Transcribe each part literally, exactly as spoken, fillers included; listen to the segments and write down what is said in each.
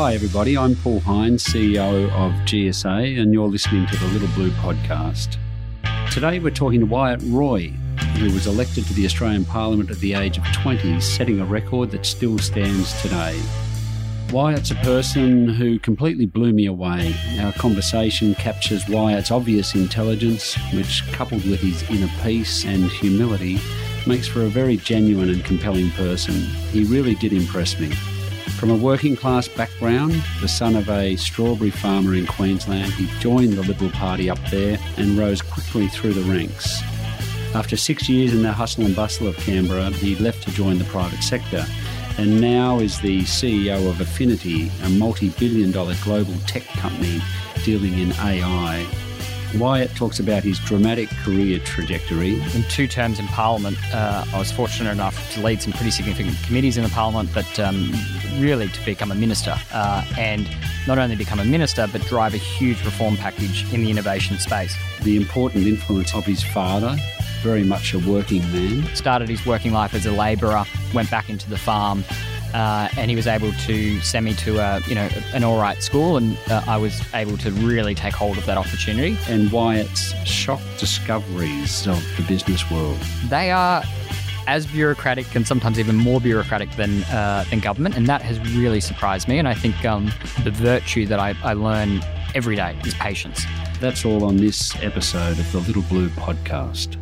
Hi, everybody. I'm Paul Hines, C E O of G S A, and you're listening to The Little Blue Podcast. Today, we're talking to Wyatt Roy, who was elected to the Australian Parliament at the age of twenty, setting a record that still stands today. Wyatt's a person who completely blew me away. Our conversation captures Wyatt's obvious intelligence, which, coupled with his inner peace and humility, makes for a very genuine and compelling person. He really did impress me. From a working-class background, the son of a strawberry farmer in Queensland, he joined the Liberal Party up there and rose quickly through the ranks. After six years in the hustle and bustle of Canberra, he left to join the private sector, and now is the C E O of Afiniti, a multi-billion dollar global tech company dealing in A I. Wyatt talks about his dramatic career trajectory. In two terms in Parliament, uh, I was fortunate enough to lead some pretty significant committees in the Parliament, but um, really to become a minister. Uh, and not only become a minister, but drive a huge reform package in the innovation space. The important influence of his father, very much a working man. Started his working life as a labourer, went back into the farm, uh, and he was able to send me to a, you know, an all right school, and uh, I was able to really take hold of that opportunity. And Wyatt's shock discoveries of the business world. They are as bureaucratic and sometimes even more bureaucratic than uh, than government, and that has really surprised me. And I think um, the virtue that I, I learn every day is patience. That's all on this episode of the Little Blue Podcast.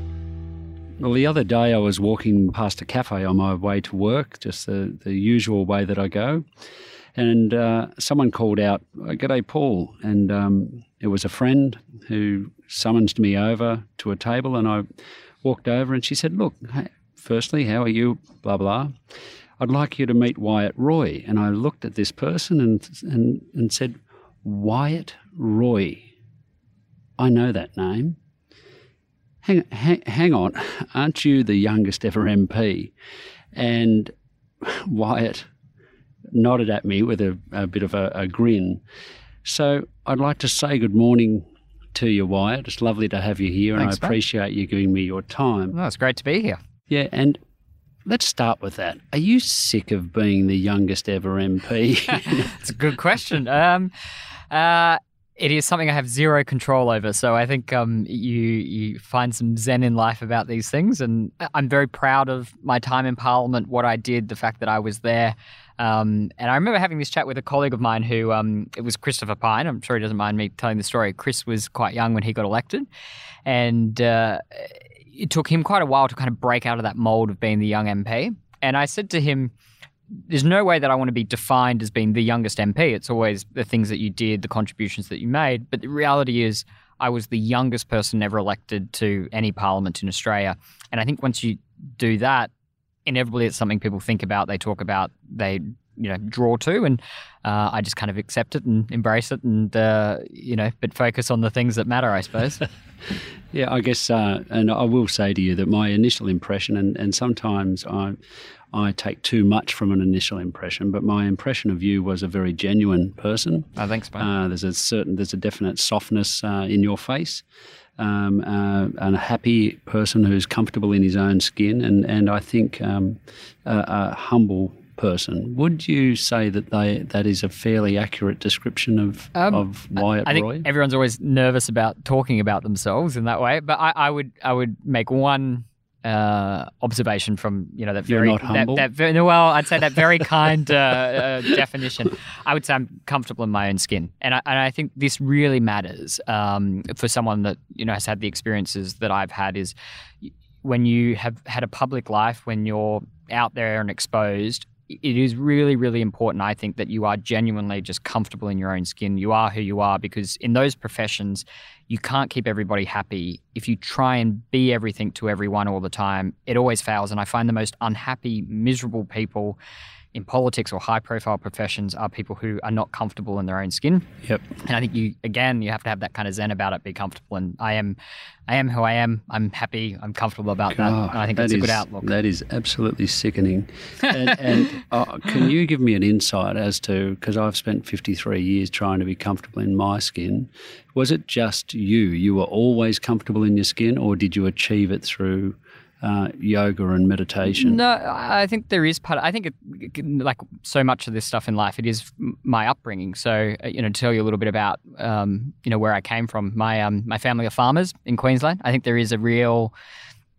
Well, the other day I was walking past a cafe on my way to work, just the, the usual way that I go, and uh, someone called out, "G'day, Paul," and um, it was a friend who summoned me over to a table, and I walked over and she said, "Look, hey, firstly, how are you, blah, blah. I'd like you to meet Wyatt Roy." And I looked at this person and and, and said, "Wyatt Roy, I know that name. Hang, hang, hang on, aren't you the youngest ever M P?" And Wyatt nodded at me with a, a bit of a, a grin. "So I'd like to say good morning to you, Wyatt. It's lovely to have you here." Thanks, and I appreciate mate. You giving me your time. Well, it's great to be here. Yeah, and let's start with that. Are you sick of being the youngest ever M P? It's a good question. Um, uh, It is something I have zero control over, so I think um, you you find some zen in life about these things, and I'm very proud of my time in Parliament, what I did, the fact that I was there. Um, and I remember having this chat with a colleague of mine who, um, it was Christopher Pyne, I'm sure he doesn't mind me telling the story. Chris was quite young when he got elected, and uh, it took him quite a while to kind of break out of that mould of being the young M P. And I said to him, "There's no way that I want to be defined as being the youngest M P. It's always the things that you did, the contributions that you made. But the reality is I was the youngest person ever elected to any parliament in Australia." And I think once you do that, inevitably it's something people think about, they talk about, they you know draw to. And uh, I just kind of accept it and embrace it and, uh, you know, but focus on the things that matter, I suppose. Yeah, I guess, uh, and I will say to you that my initial impression, and, and sometimes I, I take too much from an initial impression, but my impression of you was a very genuine person. Oh, thanks, mate. Uh, there's a certain, there's a definite softness uh, in your face, um, uh, and a happy person who's comfortable in his own skin, and and I think um, a, a humble person. Would you say that they that is a fairly accurate description of, um, of Wyatt I, I think Roy? Everyone's always nervous about talking about themselves in that way, but I, I would I would make one uh, observation from you know that very You're not humble. That, that, well I'd say that very kind uh, uh, definition. I would say I'm comfortable in my own skin, and I, and I think this really matters um, for someone that you know has had the experiences that I've had. Is when you have had a public life, when you're out there and exposed, it is really, really important, I think, that you are genuinely just comfortable in your own skin. You are who you are, because in those professions, you can't keep everybody happy. If you try and be everything to everyone all the time, it always fails. And I find the most unhappy, miserable people in politics or high-profile professions are people who are not comfortable in their own skin. Yep. And I think you, again, you have to have that kind of zen about it, be comfortable. And I am, I am who I am. I'm happy. I'm comfortable about God, that. And I think that that's is, a good outlook. That is absolutely sickening. And, and uh, can you give me an insight as to, because I've spent fifty-three years trying to be comfortable in my skin, was it just you? You were always comfortable in your skin, or did you achieve it through uh, yoga and meditation? No, I think there is part of, I think it, like so much of this stuff in life, it is my upbringing. So, you know, to tell you a little bit about, um, you know, where I came from, my um, my family are farmers in Queensland. I think there is a real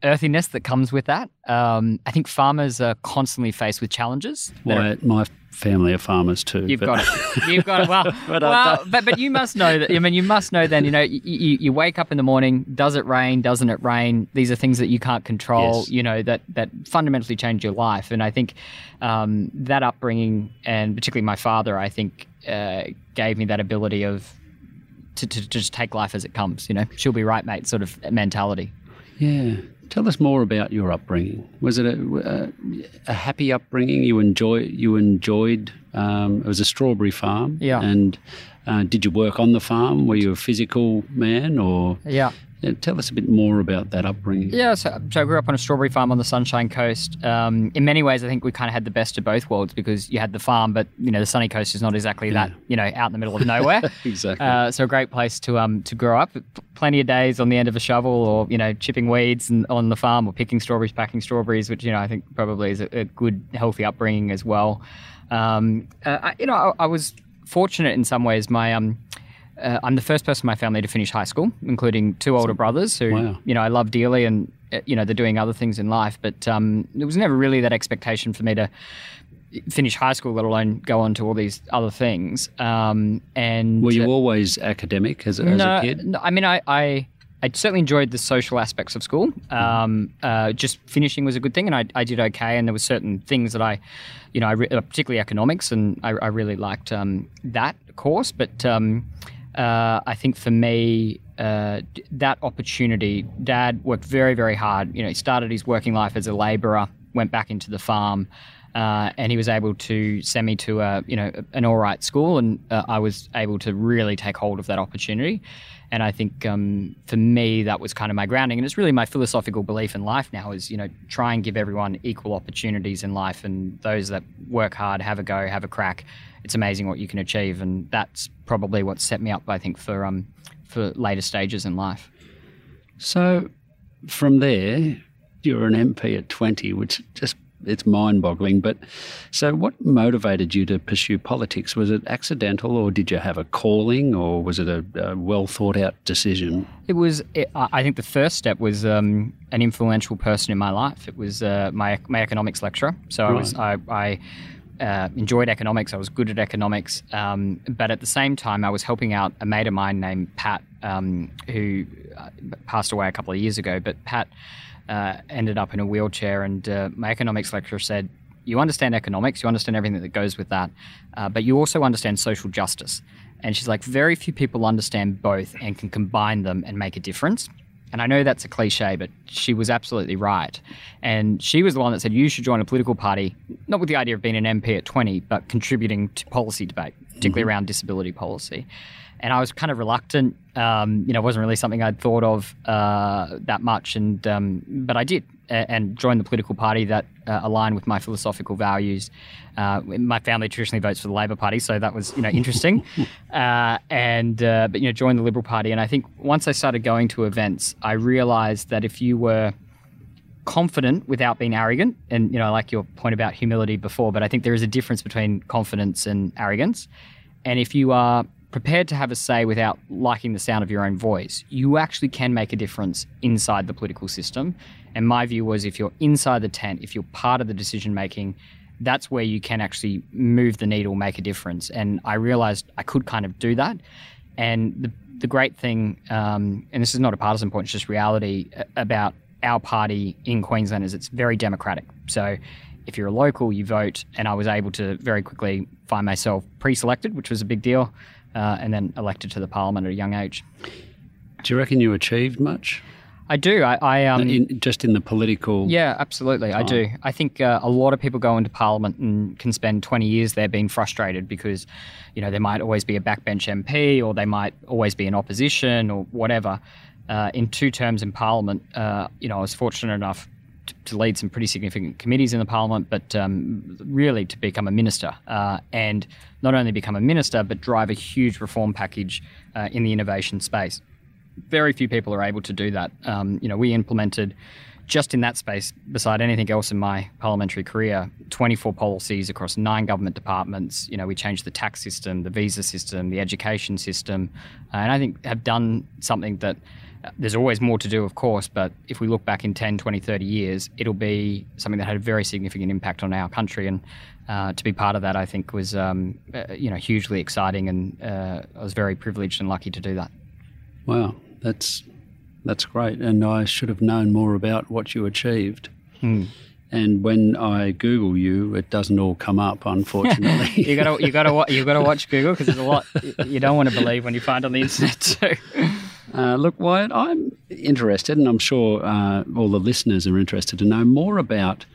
earthiness that comes with that. Um, I think farmers are constantly faced with challenges. Wyatt, my family are farmers too. You've got it. You've got it. Well, but, well but but you must know that. I mean, you must know then. You know, you, you, you wake up in the morning. Does it rain? Doesn't it rain? These are things that you can't control. Yes. You know that that fundamentally change your life. And I think um, that upbringing, and particularly my father, I think uh, gave me that ability of to, to, to just take life as it comes. You know, she'll be right, mate. Sort of mentality. Yeah. Tell us more about your upbringing. Was it a, a, a happy upbringing? You enjoy you enjoyed. Um, it was a strawberry farm. Yeah. And uh, did you work on the farm? Were you a physical man, or? Yeah. Yeah, tell us a bit more about that upbringing. Yeah, so, so I grew up on a strawberry farm on the Sunshine Coast. Um, in many ways, I think we kind of had the best of both worlds because you had the farm, but, you know, the sunny coast is not exactly yeah. that, you know, out in the middle of nowhere. Exactly. Uh, so a great place to um to grow up. P- plenty of days on the end of a shovel or, you know, chipping weeds and, on the farm or picking strawberries, packing strawberries, which, you know, I think probably is a, a good, healthy upbringing as well. Um, uh, I, you know, I, I was fortunate in some ways. My... um. Uh, I'm the first person in my family to finish high school, including two older brothers who, wow. you know, I love dearly and, you know, they're doing other things in life. But um, there was never really that expectation for me to finish high school, let alone go on to all these other things. Um, and Were you uh, always academic as, as no, a kid? No, I mean, I... I I certainly enjoyed the social aspects of school. Um, uh, just finishing was a good thing, and I, I did okay. And there were certain things that I, you know, I re- particularly economics, and I, I really liked um, that course. But um, uh, I think for me, uh, that opportunity, Dad worked very, very hard. You know, he started his working life as a labourer, went back into the farm. Uh, and he was able to send me to a, you know, an all right school, and uh, I was able to really take hold of that opportunity. And I think um, for me, that was kind of my grounding. And it's really my philosophical belief in life now is, you know, try and give everyone equal opportunities in life, and those that work hard, have a go, have a crack. It's amazing what you can achieve, and that's probably what set me up, I think, for um, for later stages in life. So from there, you're an M P at twenty, which just it's mind-boggling. But so what motivated you to pursue politics? Was it accidental, or did you have a calling, or was it a, a well-thought-out decision? It was, it, I think the first step was um, an influential person in my life. It was uh, my my economics lecturer. So right. I was, I, I uh, enjoyed economics. I was good at economics. Um, but at the same time, I was helping out a mate of mine named Pat, um, who passed away a couple of years ago. But Pat... Uh, ended up in a wheelchair, and uh, my economics lecturer said, you understand economics, you understand everything that goes with that, uh, but you also understand social justice. And she's like, very few people understand both and can combine them and make a difference. And I know that's a cliche, but she was absolutely right. And she was the one that said, you should join a political party, not with the idea of being an M P at twenty, but contributing to policy debate, particularly mm-hmm. around disability policy. And I was kind of reluctant. Um, you know, it wasn't really something I'd thought of uh, that much, and um, but I did, a- and joined the political party that uh, aligned with my philosophical values. Uh, my family traditionally votes for the Labor Party, so that was, you know, interesting. uh, and uh, but you know, joined the Liberal Party, and I think once I started going to events, I realised that if you were confident without being arrogant, and you know, I like your point about humility before, but I think there is a difference between confidence and arrogance, and if you are prepared to have a say without liking the sound of your own voice, you actually can make a difference inside the political system. And my view was, if you're inside the tent, if you're part of the decision-making, that's where you can actually move the needle, make a difference. And I realised I could kind of do that. And the, the great thing, um, and this is not a partisan point, it's just reality about our party in Queensland is it's very democratic. So if you're a local, you vote. And I was able to very quickly find myself pre-selected, which was a big deal. Uh, and then elected to the parliament at a young age. Do you reckon you achieved much? I do. I, I um, in, just in the political. Yeah, absolutely. Time. I do. I think uh, a lot of people go into parliament and can spend twenty years there being frustrated because, you know, they might always be a backbench M P, or they might always be in opposition or whatever. Uh, in two terms in parliament, uh, you know, I was fortunate enough to, to lead some pretty significant committees in the parliament, but um, really to become a minister, uh, and not only become a minister, but drive a huge reform package uh, in the innovation space. Very few people are able to do that. Um, you know, we implemented just in that space, beside anything else in my parliamentary career, twenty-four policies across nine government departments. You know, we changed the tax system, the visa system, the education system, uh, and I think have done something that uh, there's always more to do, of course, but if we look back in ten, twenty, thirty years, it'll be something that had a very significant impact on our country. And uh, to be part of that, I think was, um, uh, you know, hugely exciting, and uh, I was very privileged and lucky to do that. Wow, that's... That's great, and I should have known more about what you achieved. Mm. And when I Google you, it doesn't all come up, unfortunately. you gotta, you gotta, you gotta watch Google, because there's a lot you don't want to believe when you find on the internet too. uh, look, Wyatt, I'm interested, and I'm sure uh, all the listeners are interested to know more about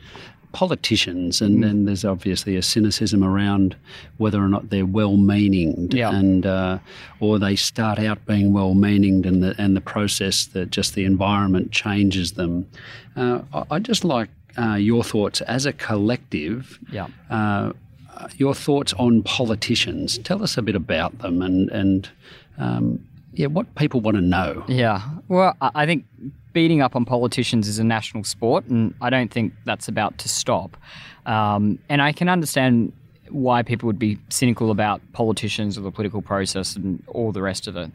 politicians, and, mm. and there's obviously a cynicism around whether or not they're well-meaning, yeah. and uh, or they start out being well-meaning, and the and the process that just the environment changes them. Uh, I just like uh, your thoughts as a collective. Yeah. Uh, your thoughts on politicians. Tell us a bit about them, and and um, yeah, what people want to know. Yeah. Well, I think beating up on politicians is a national sport, and I don't think that's about to stop. Um, and I can understand why people would be cynical about politicians or the political process and all the rest of it.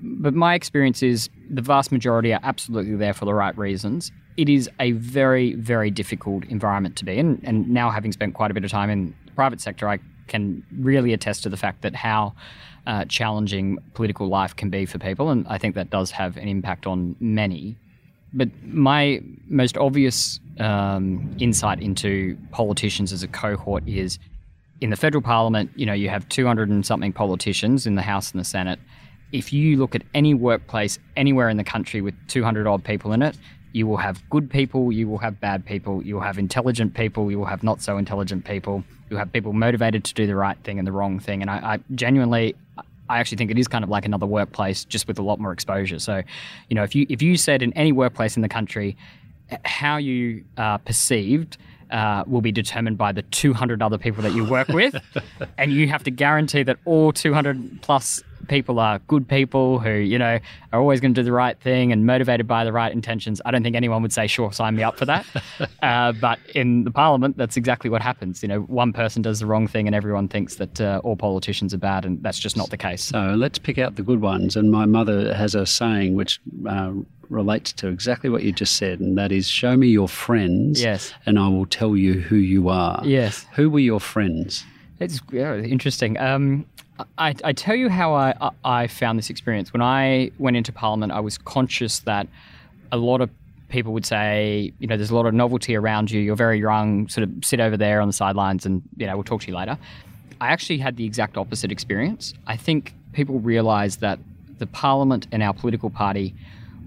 But my experience is the vast majority are absolutely there for the right reasons. It is a very, very difficult environment to be in. And now, having spent quite a bit of time in the private sector, I can really attest to the fact that how uh, challenging political life can be for people. And I think that does have an impact on many. But my most obvious um, insight into politicians as a cohort is in the federal parliament, you know, you have two hundred and something politicians in the House and the Senate. If you look at any workplace anywhere in the country with two hundred odd people in it, you will have good people, you will have bad people, you will have intelligent people, you will have not so intelligent people, you will have people motivated to do the right thing and the wrong thing. And I, I genuinely... I actually think it is kind of like another workplace, just with a lot more exposure. So, you know, if you if you said in any workplace in the country, how you are perceived uh, will be determined by the two hundred other people that you work with, and you have to guarantee that all two hundred plus people are good people who, you know, are always going to do the right thing and motivated by the right intentions. I don't think anyone would say, sure, sign me up for that. uh, but in the parliament, that's exactly what happens. You know, one person does the wrong thing and everyone thinks that uh, all politicians are bad, and that's just not the case. So let's pick out the good ones. And my mother has a saying which uh, relates to exactly what you just said, and that is, show me your friends, yes, and I will tell you who you are. Yes. Who were your friends? It's yeah, interesting. Um, I, I tell you how I, I found this experience. When I went into Parliament, I was conscious that a lot of people would say, you know, there's a lot of novelty around you. You're very young, sort of sit over there on the sidelines and, you know, we'll talk to you later. I actually had the exact opposite experience. I think people realise that the Parliament and our political party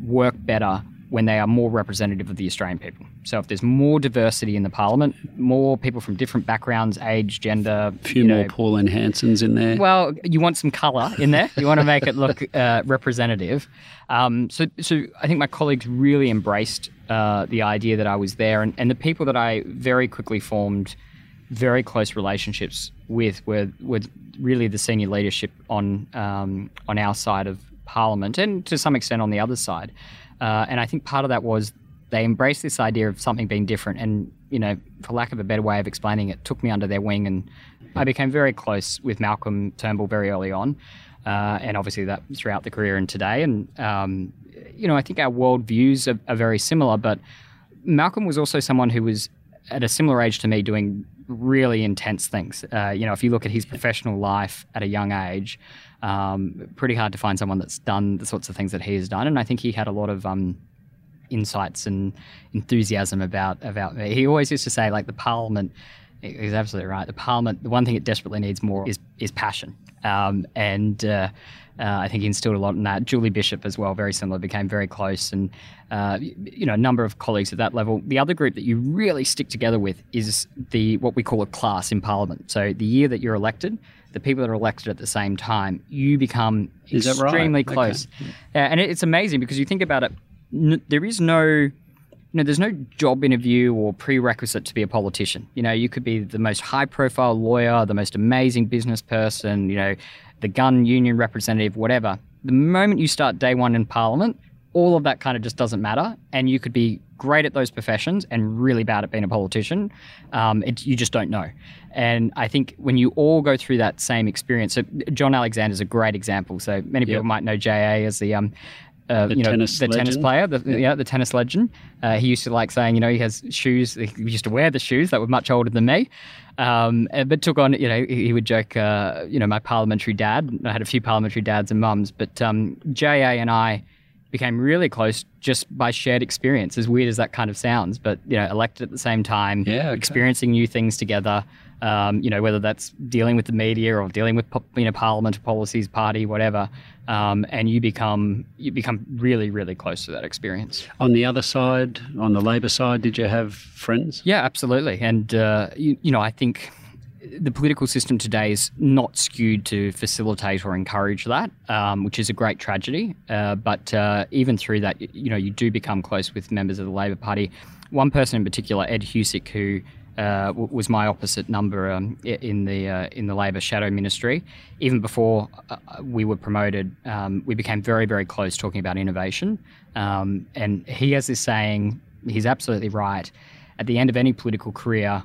work better when they are more representative of the Australian people. So if there's more diversity in the parliament, more people from different backgrounds, age, gender... A few you know, more Pauline Hansons in there. Well, you want some colour in there. You want to make it look uh, representative. Um, so so I think my colleagues really embraced uh, the idea that I was there. And, and the people that I very quickly formed very close relationships with were, were really the senior leadership on um, on our side of Parliament, and to some extent on the other side. Uh, and I think part of that was they embraced this idea of something being different, and, you know, for lack of a better way of explaining it, took me under their wing, and I became very close with Malcolm Turnbull very early on, uh, and obviously that throughout the career and today. And, um, you know, I think our world views are, are very similar, but Malcolm was also someone who was at a similar age to me doing really intense things. Uh, you know, if you look at his professional life at a young age, um, pretty hard to find someone that's done the sorts of things that he has done. And I think he had a lot of um, insights and enthusiasm about, about me. He always used to say, like, the parliament, he's absolutely right, the parliament, the one thing it desperately needs more is, is passion. Um, and uh, uh, I think he instilled a lot in that. Julie Bishop as well, very similar, became very close. And, uh, you know, a number of colleagues at that level. The other group that you really stick together with is the what we call a class in Parliament. So the year that you're elected, the people that are elected at the same time, you become is extremely that right? close. Okay. Uh, and it, it's amazing because you think about it, n- there is no... You know, there's no job interview or prerequisite to be a politician. You know, you could be the most high-profile lawyer, the most amazing business person, you know, the gun union representative, whatever. The moment you start day one in Parliament, all of that kind of just doesn't matter. And you could be great at those professions and really bad at being a politician. Um, it, you just don't know. And I think when you all go through that same experience, so John Alexander is a great example. So many people yep. might know J A as the... Um, Uh, the you know, tennis the legend. tennis player, the, yeah. yeah, the tennis legend. Uh, he used to like saying, you know, he has shoes. He used to wear the shoes that were much older than me, um, but took on, you know, he would joke, uh, you know, my parliamentary dad. I had a few parliamentary dads and mums, but um, J A and I became really close just by shared experience. As weird as that kind of sounds, but you know, elected at the same time, yeah, okay. experiencing new things together. Um, you know, whether that's dealing with the media or dealing with, you know, parliament, policies, party, whatever. Um, and you become you become really, really close to that experience. On the other side, on the Labor side, did you have friends? Yeah, absolutely. And, uh, you, you know, I think the political system today is not skewed to facilitate or encourage that, um, which is a great tragedy. Uh, but uh, even through that, you know, you do become close with members of the Labor Party. One person in particular, Ed Husick, who... Uh, was my opposite number um, in the uh, in the Labor shadow ministry. Even before uh, we were promoted, um, we became very, very close talking about innovation. Um, and he has this saying, he's absolutely right, at the end of any political career,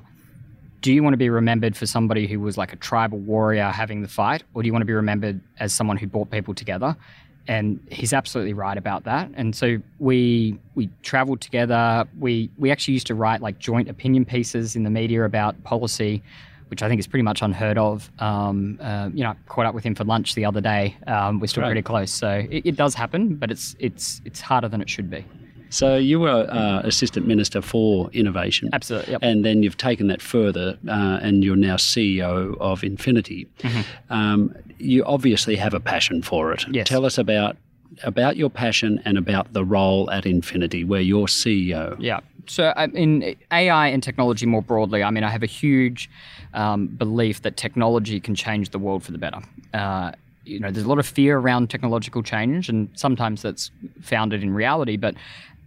do you want to be remembered for somebody who was like a tribal warrior having the fight, or do you want to be remembered as someone who brought people together? And he's absolutely right about that. And so we we travelled together. We we actually used to write like joint opinion pieces in the media about policy, which I think is pretty much unheard of. Um, uh, you know, I caught up with him for lunch the other day. Um, we're still right. pretty close. So it, it does happen, but it's it's it's harder than it should be. So you were uh, Assistant Minister for Innovation. Absolutely, yep. And then you've taken that further uh, and you're now C E O of Afiniti. Mm-hmm. Um, you obviously have a passion for it. Yes. Tell us about about your passion and about the role at Afiniti where you're C E O. Yeah. So in A I and technology more broadly, I mean, I have a huge um, belief that technology can change the world for the better. Uh You know, there's a lot of fear around technological change, and sometimes that's founded in reality. But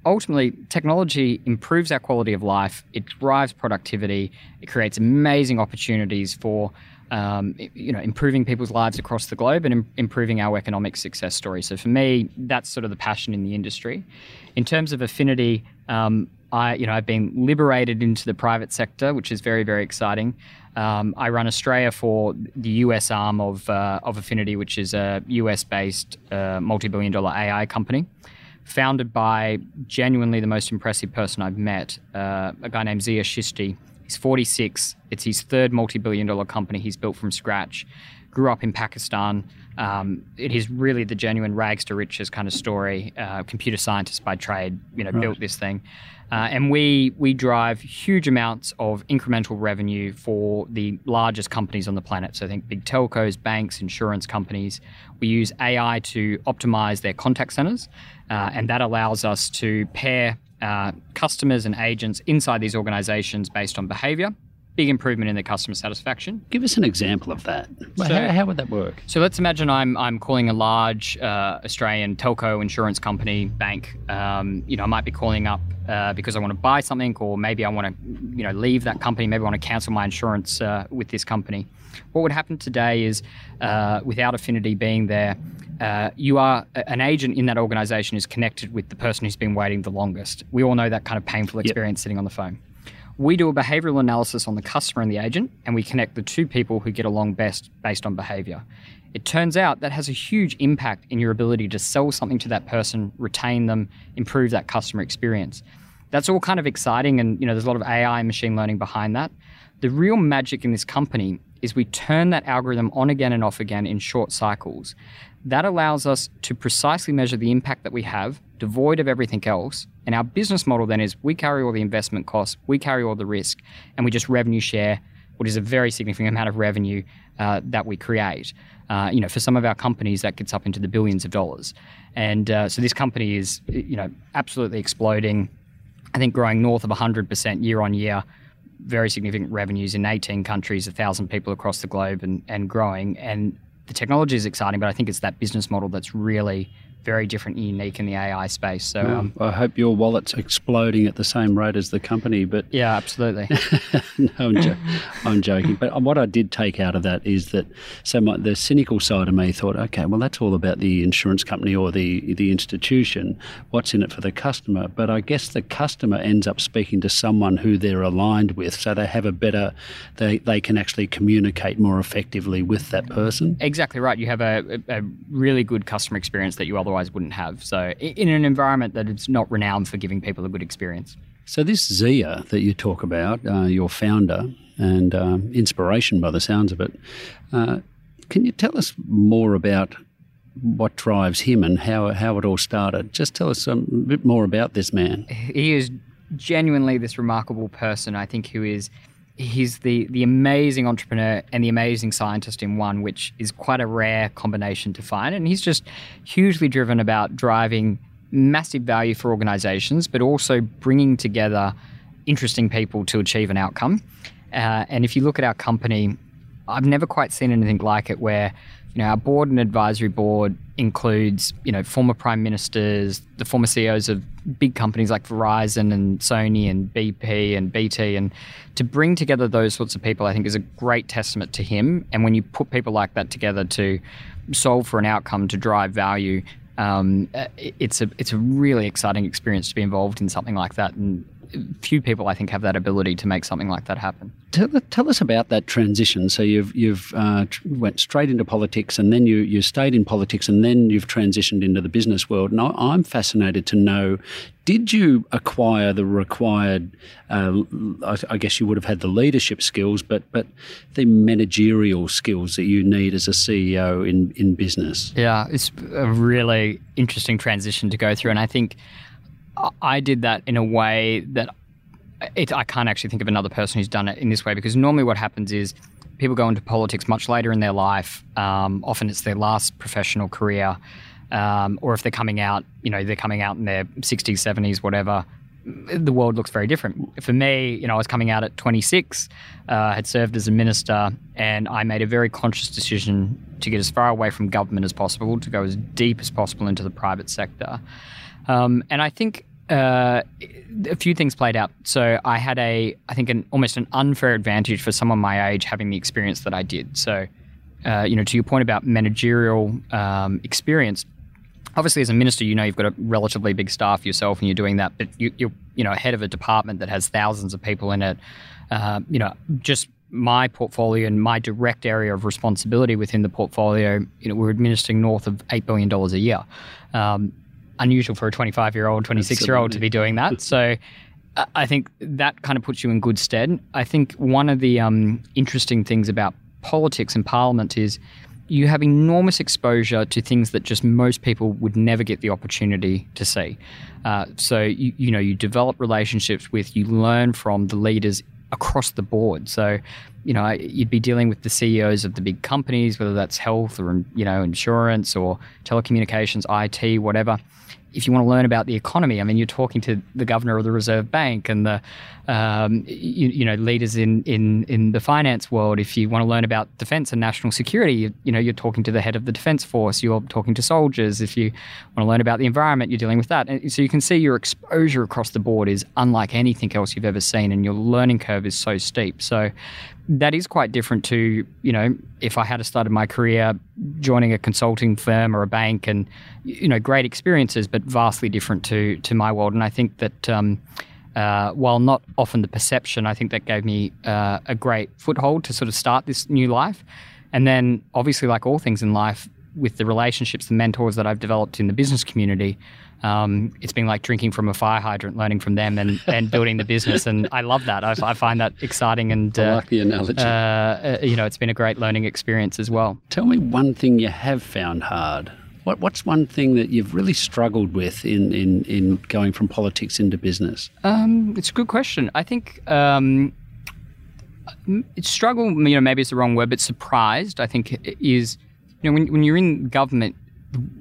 ultimately, technology improves our quality of life. It drives productivity. It creates amazing opportunities for, um, you know, improving people's lives across the globe and im- improving our economic success story. So for me, that's sort of the passion in the industry. In terms of Afiniti, um, I, you know, I've been liberated into the private sector, which is very, very exciting. Um, I run Australia for the U S arm of uh, of Afiniti, which is a U S-based uh, multi-billion dollar A I company, founded by genuinely the most impressive person I've met, uh, a guy named Zia Shisti. He's forty-six. It's his third multi-billion dollar company he's built from scratch. Grew up in Pakistan. Um, it is really the genuine rags to riches kind of story. Uh, computer scientist by trade, you know, right. built this thing. Uh, and we we drive huge amounts of incremental revenue for the largest companies on the planet. So I think big telcos, banks, insurance companies. We use A I to optimize their contact centers, uh, and that allows us to pair uh, customers and agents inside these organizations based on behavior. Big improvement in their customer satisfaction. Give us an example of that. So, how, how would that work? So let's imagine I'm I'm calling a large uh, Australian telco, insurance company, bank. Um, you know, I might be calling up uh, because I want to buy something, or maybe I want to, you know, leave that company. Maybe I want to cancel my insurance uh, with this company. What would happen today is, uh, without Afiniti being there, uh, you are an agent in that organisation is connected with the person who's been waiting the longest. We all know that kind of painful experience yep. sitting on the phone. We do a behavioural analysis on the customer and the agent, and we connect the two people who get along best based on behaviour. It turns out that has a huge impact in your ability to sell something to that person, retain them, improve that customer experience. That's all kind of exciting, and you know, there's a lot of A I and machine learning behind that. The real magic in this company is we turn that algorithm on again and off again in short cycles. That allows us to precisely measure the impact that we have, devoid of everything else. And our business model then is we carry all the investment costs, we carry all the risk, and we just revenue share what is a very significant amount of revenue uh, that we create. Uh, you know, for some of our companies, that gets up into the billions of dollars. And uh, so this company is, you know, absolutely exploding. I think growing north of one hundred percent year on year. Very significant revenues in eighteen countries, one thousand people across the globe, and, and growing. And the technology is exciting, but I think it's that business model that's really very different and unique in the A I space. So oh, um, I hope your wallet's exploding at the same rate as the company. But yeah, absolutely. no, I'm, jo- I'm joking. But what I did take out of that is that so my, the cynical side of me thought, okay, well, that's all about the insurance company or the the institution. What's in it for the customer? But I guess the customer ends up speaking to someone who they're aligned with, so they have a better, they they can actually communicate more effectively with that person. Exactly right. You have a, a really good customer experience that you otherwise wouldn't have. So in an environment that it's not renowned for giving people a good experience. So this Zia that you talk about, uh, your founder and um, inspiration by the sounds of it, uh, can you tell us more about what drives him and how, how it all started? Just tell us a bit more about this man. He is genuinely this remarkable person, I think, who is... He's the, the amazing entrepreneur and the amazing scientist in one, which is quite a rare combination to find. And he's just hugely driven about driving massive value for organizations, but also bringing together interesting people to achieve an outcome. Uh, and if you look at our company, I've never quite seen anything like it where, you know, our board and advisory board includes, you know, former prime ministers, the former C E Os of big companies like Verizon and Sony and B P and B T. And to bring together those sorts of people, I think, is a great testament to him. And when you put people like that together to solve for an outcome, to drive value, um, it's a it's a really exciting experience to be involved in something like that. And few people, I think, have that ability to make something like that happen. Tell, tell us about that transition. So you've you've uh, went straight into politics, and then you you stayed in politics, and then you've transitioned into the business world. And I, I'm fascinated to know, did you acquire the required, uh, I, I guess you would have had the leadership skills, but but the managerial skills that you need as a C E O in, in business? Yeah, it's a really interesting transition to go through. And I think I did that in a way that it, I can't actually think of another person who's done it in this way, because normally what happens is people go into politics much later in their life. Um, often it's their last professional career, um, or if they're coming out, you know, they're coming out in their sixties, seventies, whatever. The world looks very different. For me, you know, I was coming out at twenty-six, uh, had served as a minister, and I made a very conscious decision to get as far away from government as possible, to go as deep as possible into the private sector. Um, and I think uh, a few things played out. So I had a, I think, an almost an unfair advantage for someone my age having the experience that I did. So, uh, you know, to your point about managerial um, experience, obviously as a minister, you know, you've got a relatively big staff yourself and you're doing that, but you, you're, you know, head of a department that has thousands of people in it. Uh, you know, just my portfolio and my direct area of responsibility within the portfolio, you know, we're administering north of eight billion dollars a year. Um, unusual for a twenty-five-year-old, twenty-six-year-old to be doing that. So uh, I think that kind of puts you in good stead. I think one of the um, interesting things about politics and Parliament is you have enormous exposure to things that just most people would never get the opportunity to see. Uh, so, you, you know, you develop relationships with, you learn from the leaders across the board. So, you know, you'd be dealing with the C E Os of the big companies, whether that's health or, you know, insurance or telecommunications, I T, whatever. If you want to learn about the economy, I mean, you're talking to the governor of the Reserve Bank and the, um, you, you know, leaders in, in, in the finance world. If you want to learn about defense and national security, you, you know, you're talking to the head of the defense force, you're talking to soldiers. If you want to learn about the environment, you're dealing with that. And so you can see your exposure across the board is unlike anything else you've ever seen, and your learning curve is so steep. So that is quite different to, you know, if I had started my career joining a consulting firm or a bank, and, you know, great experiences, but vastly different to to my world. And I think that um, uh, while not often the perception, I think that gave me uh, a great foothold to sort of start this new life. And then obviously, like all things in life, with the relationships, the mentors that I've developed in the business community, um, it's been like drinking from a fire hydrant, learning from them and, and building the business. And I love that. I, I find that exciting. And uh, I like the analogy. Uh, uh, you know, it's been a great learning experience as well. Tell me one thing you have found hard. What, what's one thing that you've really struggled with in, in, in going from politics into business? Um, it's a good question. I think... Um, struggle, you know, maybe it's the wrong word, but surprised, I think, is... You know, when, when you're in government,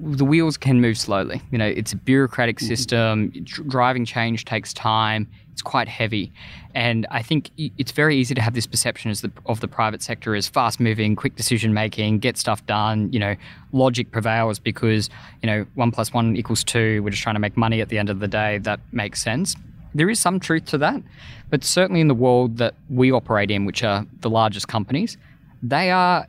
the wheels can move slowly. You know, it's a bureaucratic system. Driving change takes time. It's quite heavy. And I think it's very easy to have this perception as the, of the private sector as fast-moving, quick decision-making, get stuff done, you know, logic prevails because, you know, one plus one equals two, we're just trying to make money at the end of the day. That makes sense. There is some truth to that, but certainly in the world that we operate in, which are the largest companies, they are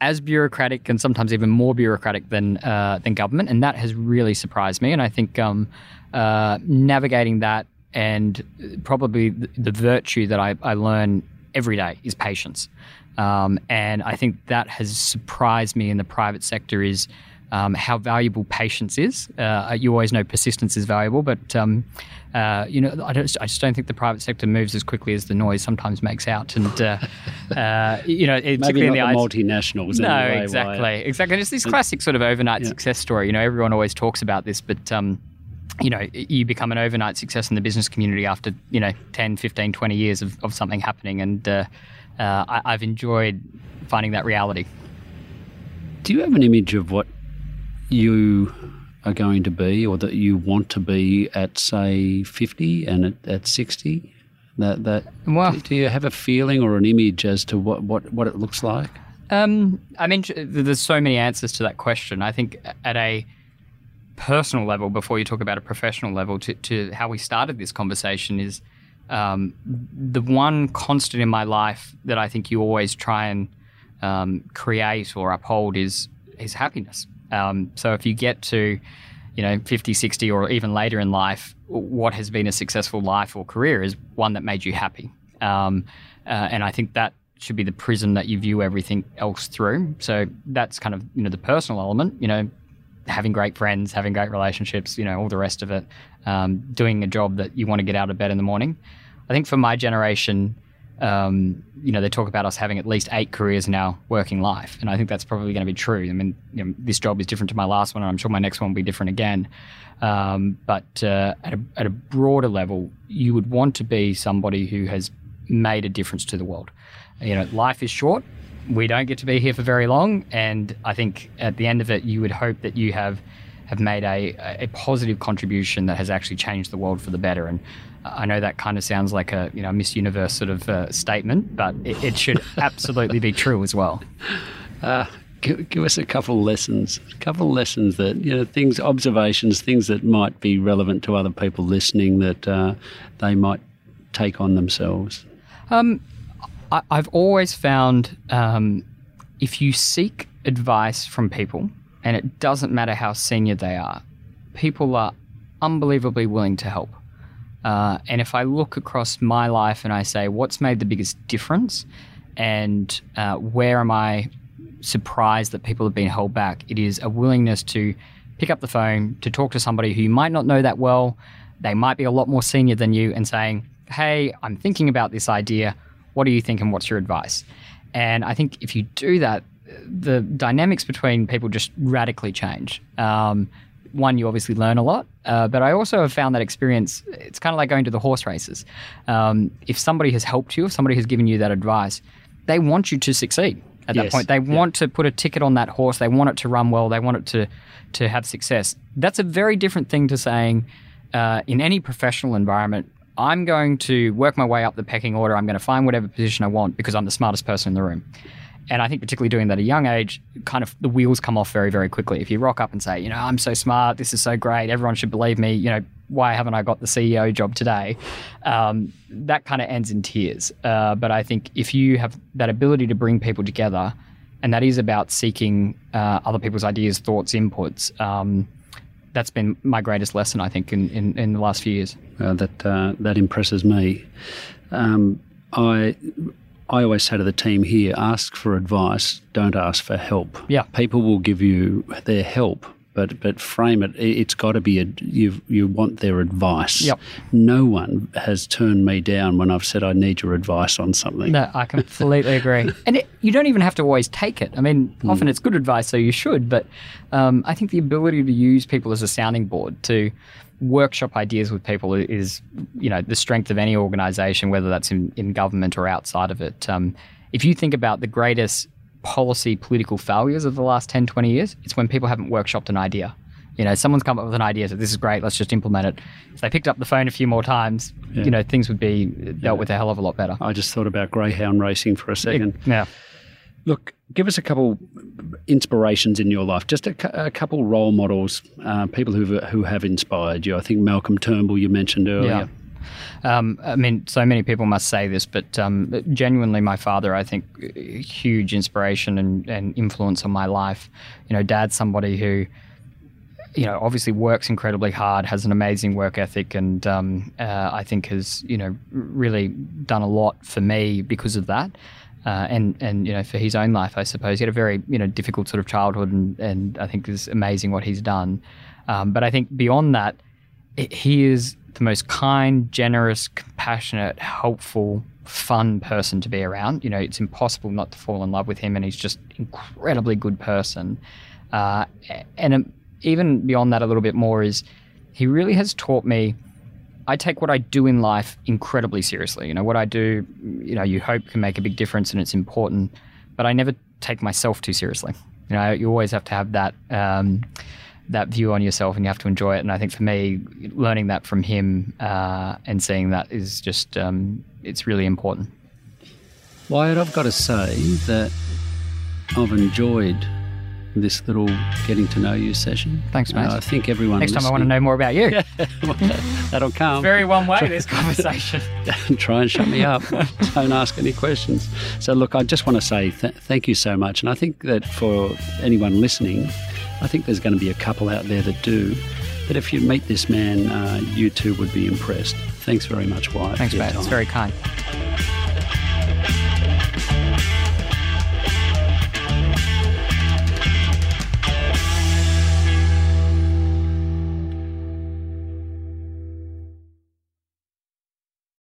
as bureaucratic and sometimes even more bureaucratic than uh, than government, and that has really surprised me. And I think um, uh, navigating that, and probably the, the virtue that I, I learn every day is patience. Um, and I think that has surprised me in the private sector is um, how valuable patience is. Uh, you always know persistence is valuable, but um, uh, you know I, don't, I just don't think the private sector moves as quickly as the noise sometimes makes out. And uh, uh, you know, it's maybe not the, the multinationals. No, anyway, exactly, Wyatt. exactly. And it's this classic sort of overnight yeah. success story. You know, everyone always talks about this, but. Um, you know, you become an overnight success in the business community after, you know, ten, fifteen, twenty years of, of something happening. And uh, uh, I, I've enjoyed finding that reality. Do you have an image of what you are going to be or that you want to be at, say, fifty and at, at sixty? That, that, well, do, do you have a feeling or an image as to what, what, what it looks like? Um, I mean, there's so many answers to that question. I think at a personal level, before you talk about a professional level, to, to how we started this conversation is um, the one constant in my life that I think you always try and um, create or uphold is is happiness. Um, so if you get to, you know, fifty, sixty or even later in life, what has been a successful life or career is one that made you happy. Um, uh, and I think that should be the prism that you view everything else through. So that's kind of, you know, the personal element, you know, having great friends, having great relationships, you know, all the rest of it, um, doing a job that you want to get out of bed in the morning. I think for my generation, um, you know, they talk about us having at least eight careers in our working life. And I think that's probably going to be true. I mean, you know, this job is different to my last one, and I'm sure my next one will be different again. Um, but uh, at a, at a broader level, you would want to be somebody who has made a difference to the world. You know, life is short. We don't get to be here for very long, and I think at the end of it, you would hope that you have have made a, a positive contribution that has actually changed the world for the better. And I know that kind of sounds like a, you know, Miss Universe sort of uh, statement, but it, it should absolutely be true as well. Uh, give, give us a couple of lessons, a couple of lessons that, you know, things, observations, things that might be relevant to other people listening that uh, they might take on themselves. Um. I've always found um, if you seek advice from people, and it doesn't matter how senior they are, people are unbelievably willing to help. Uh, and if I look across my life and I say, what's made the biggest difference and uh, where am I surprised that people have been held back, it is a willingness to pick up the phone, to talk to somebody who you might not know that well, they might be a lot more senior than you, and saying, hey, I'm thinking about this idea. What do you think and what's your advice? And I think if you do that, the dynamics between people just radically change. Um, one, you obviously learn a lot, uh, but I also have found that experience, it's kind of like going to the horse races. Um, if somebody has helped you, if somebody has given you that advice, they want you to succeed at yes. that point. They want yeah. to put a ticket on that horse. They want it to run well. They want it to, to have success. That's a very different thing to saying uh, in any professional environment, I'm going to work my way up the pecking order. I'm going to find whatever position I want because I'm the smartest person in the room. And I think particularly doing that at a young age, kind of the wheels come off very, very quickly. If you rock up and say, you know, I'm so smart, this is so great, everyone should believe me, you know, why haven't I got the C E O job today? Um, that kind of ends in tears. Uh, but I think if you have that ability to bring people together, and that is about seeking uh, other people's ideas, thoughts, inputs, um, that's been my greatest lesson, I think, in, in, in the last few years. Uh, that uh, that impresses me. Um, I I always say to the team here, ask for advice, don't ask for help. Yeah, people will give you their help, but but frame it. It's got to be a, you you want their advice. Yep. No one has turned me down when I've said I need your advice on something. No, I completely agree. And it, you don't even have to always take it. I mean, often mm. it's good advice, so you should. But um, I think the ability to use people as a sounding board to workshop ideas with people is, you know, the strength of any organisation, whether that's in, in government or outside of it. Um, if you think about the greatest policy, political failures of the last ten, twenty years, it's when people haven't workshopped an idea. You know, someone's come up with an idea, so this is great, let's just implement it. If they picked up the phone a few more times, yeah. you know, things would be dealt yeah. with a hell of a lot better. I just thought about greyhound racing for a second. Yeah. Look, give us a couple inspirations in your life, just a, a couple role models, uh, people who who have inspired you. I think Malcolm Turnbull you mentioned earlier. Yeah. Um, I mean, so many people must say this, but um, genuinely my father, I think, huge inspiration and, and influence on my life. You know, Dad's somebody who, you know, obviously works incredibly hard, has an amazing work ethic, and um, uh, I think has, you know, really done a lot for me because of that. Uh, and, and, you know, for his own life, I suppose. He had a very, you know, difficult sort of childhood, and, and I think it's amazing what he's done. Um, but I think beyond that, it, he is the most kind, generous, compassionate, helpful, fun person to be around. You know, it's impossible not to fall in love with him, and he's just an incredibly good person. Uh, and um, even beyond that a little bit more is he really has taught me I take what I do in life incredibly seriously. You know, what I do, you know, you hope can make a big difference and it's important, but I never take myself too seriously. You know, you always have to have that um, that view on yourself, and you have to enjoy it. And I think for me, learning that from him uh, and seeing that is just, um, it's really important. Wyatt, I've got to say that I've enjoyed this little getting to know you session. Thanks, mate. Uh, I think everyone Next listening... time I want to know more about you. That'll come. It's very one way, this conversation. Try and shut me up. Don't ask any questions. So, look, I just want to say th- thank you so much. And I think that for anyone listening, I think there's going to be a couple out there that do. That if you meet this man, uh, you too would be impressed. Thanks very much, Wyatt. Thanks, mate. It's very kind.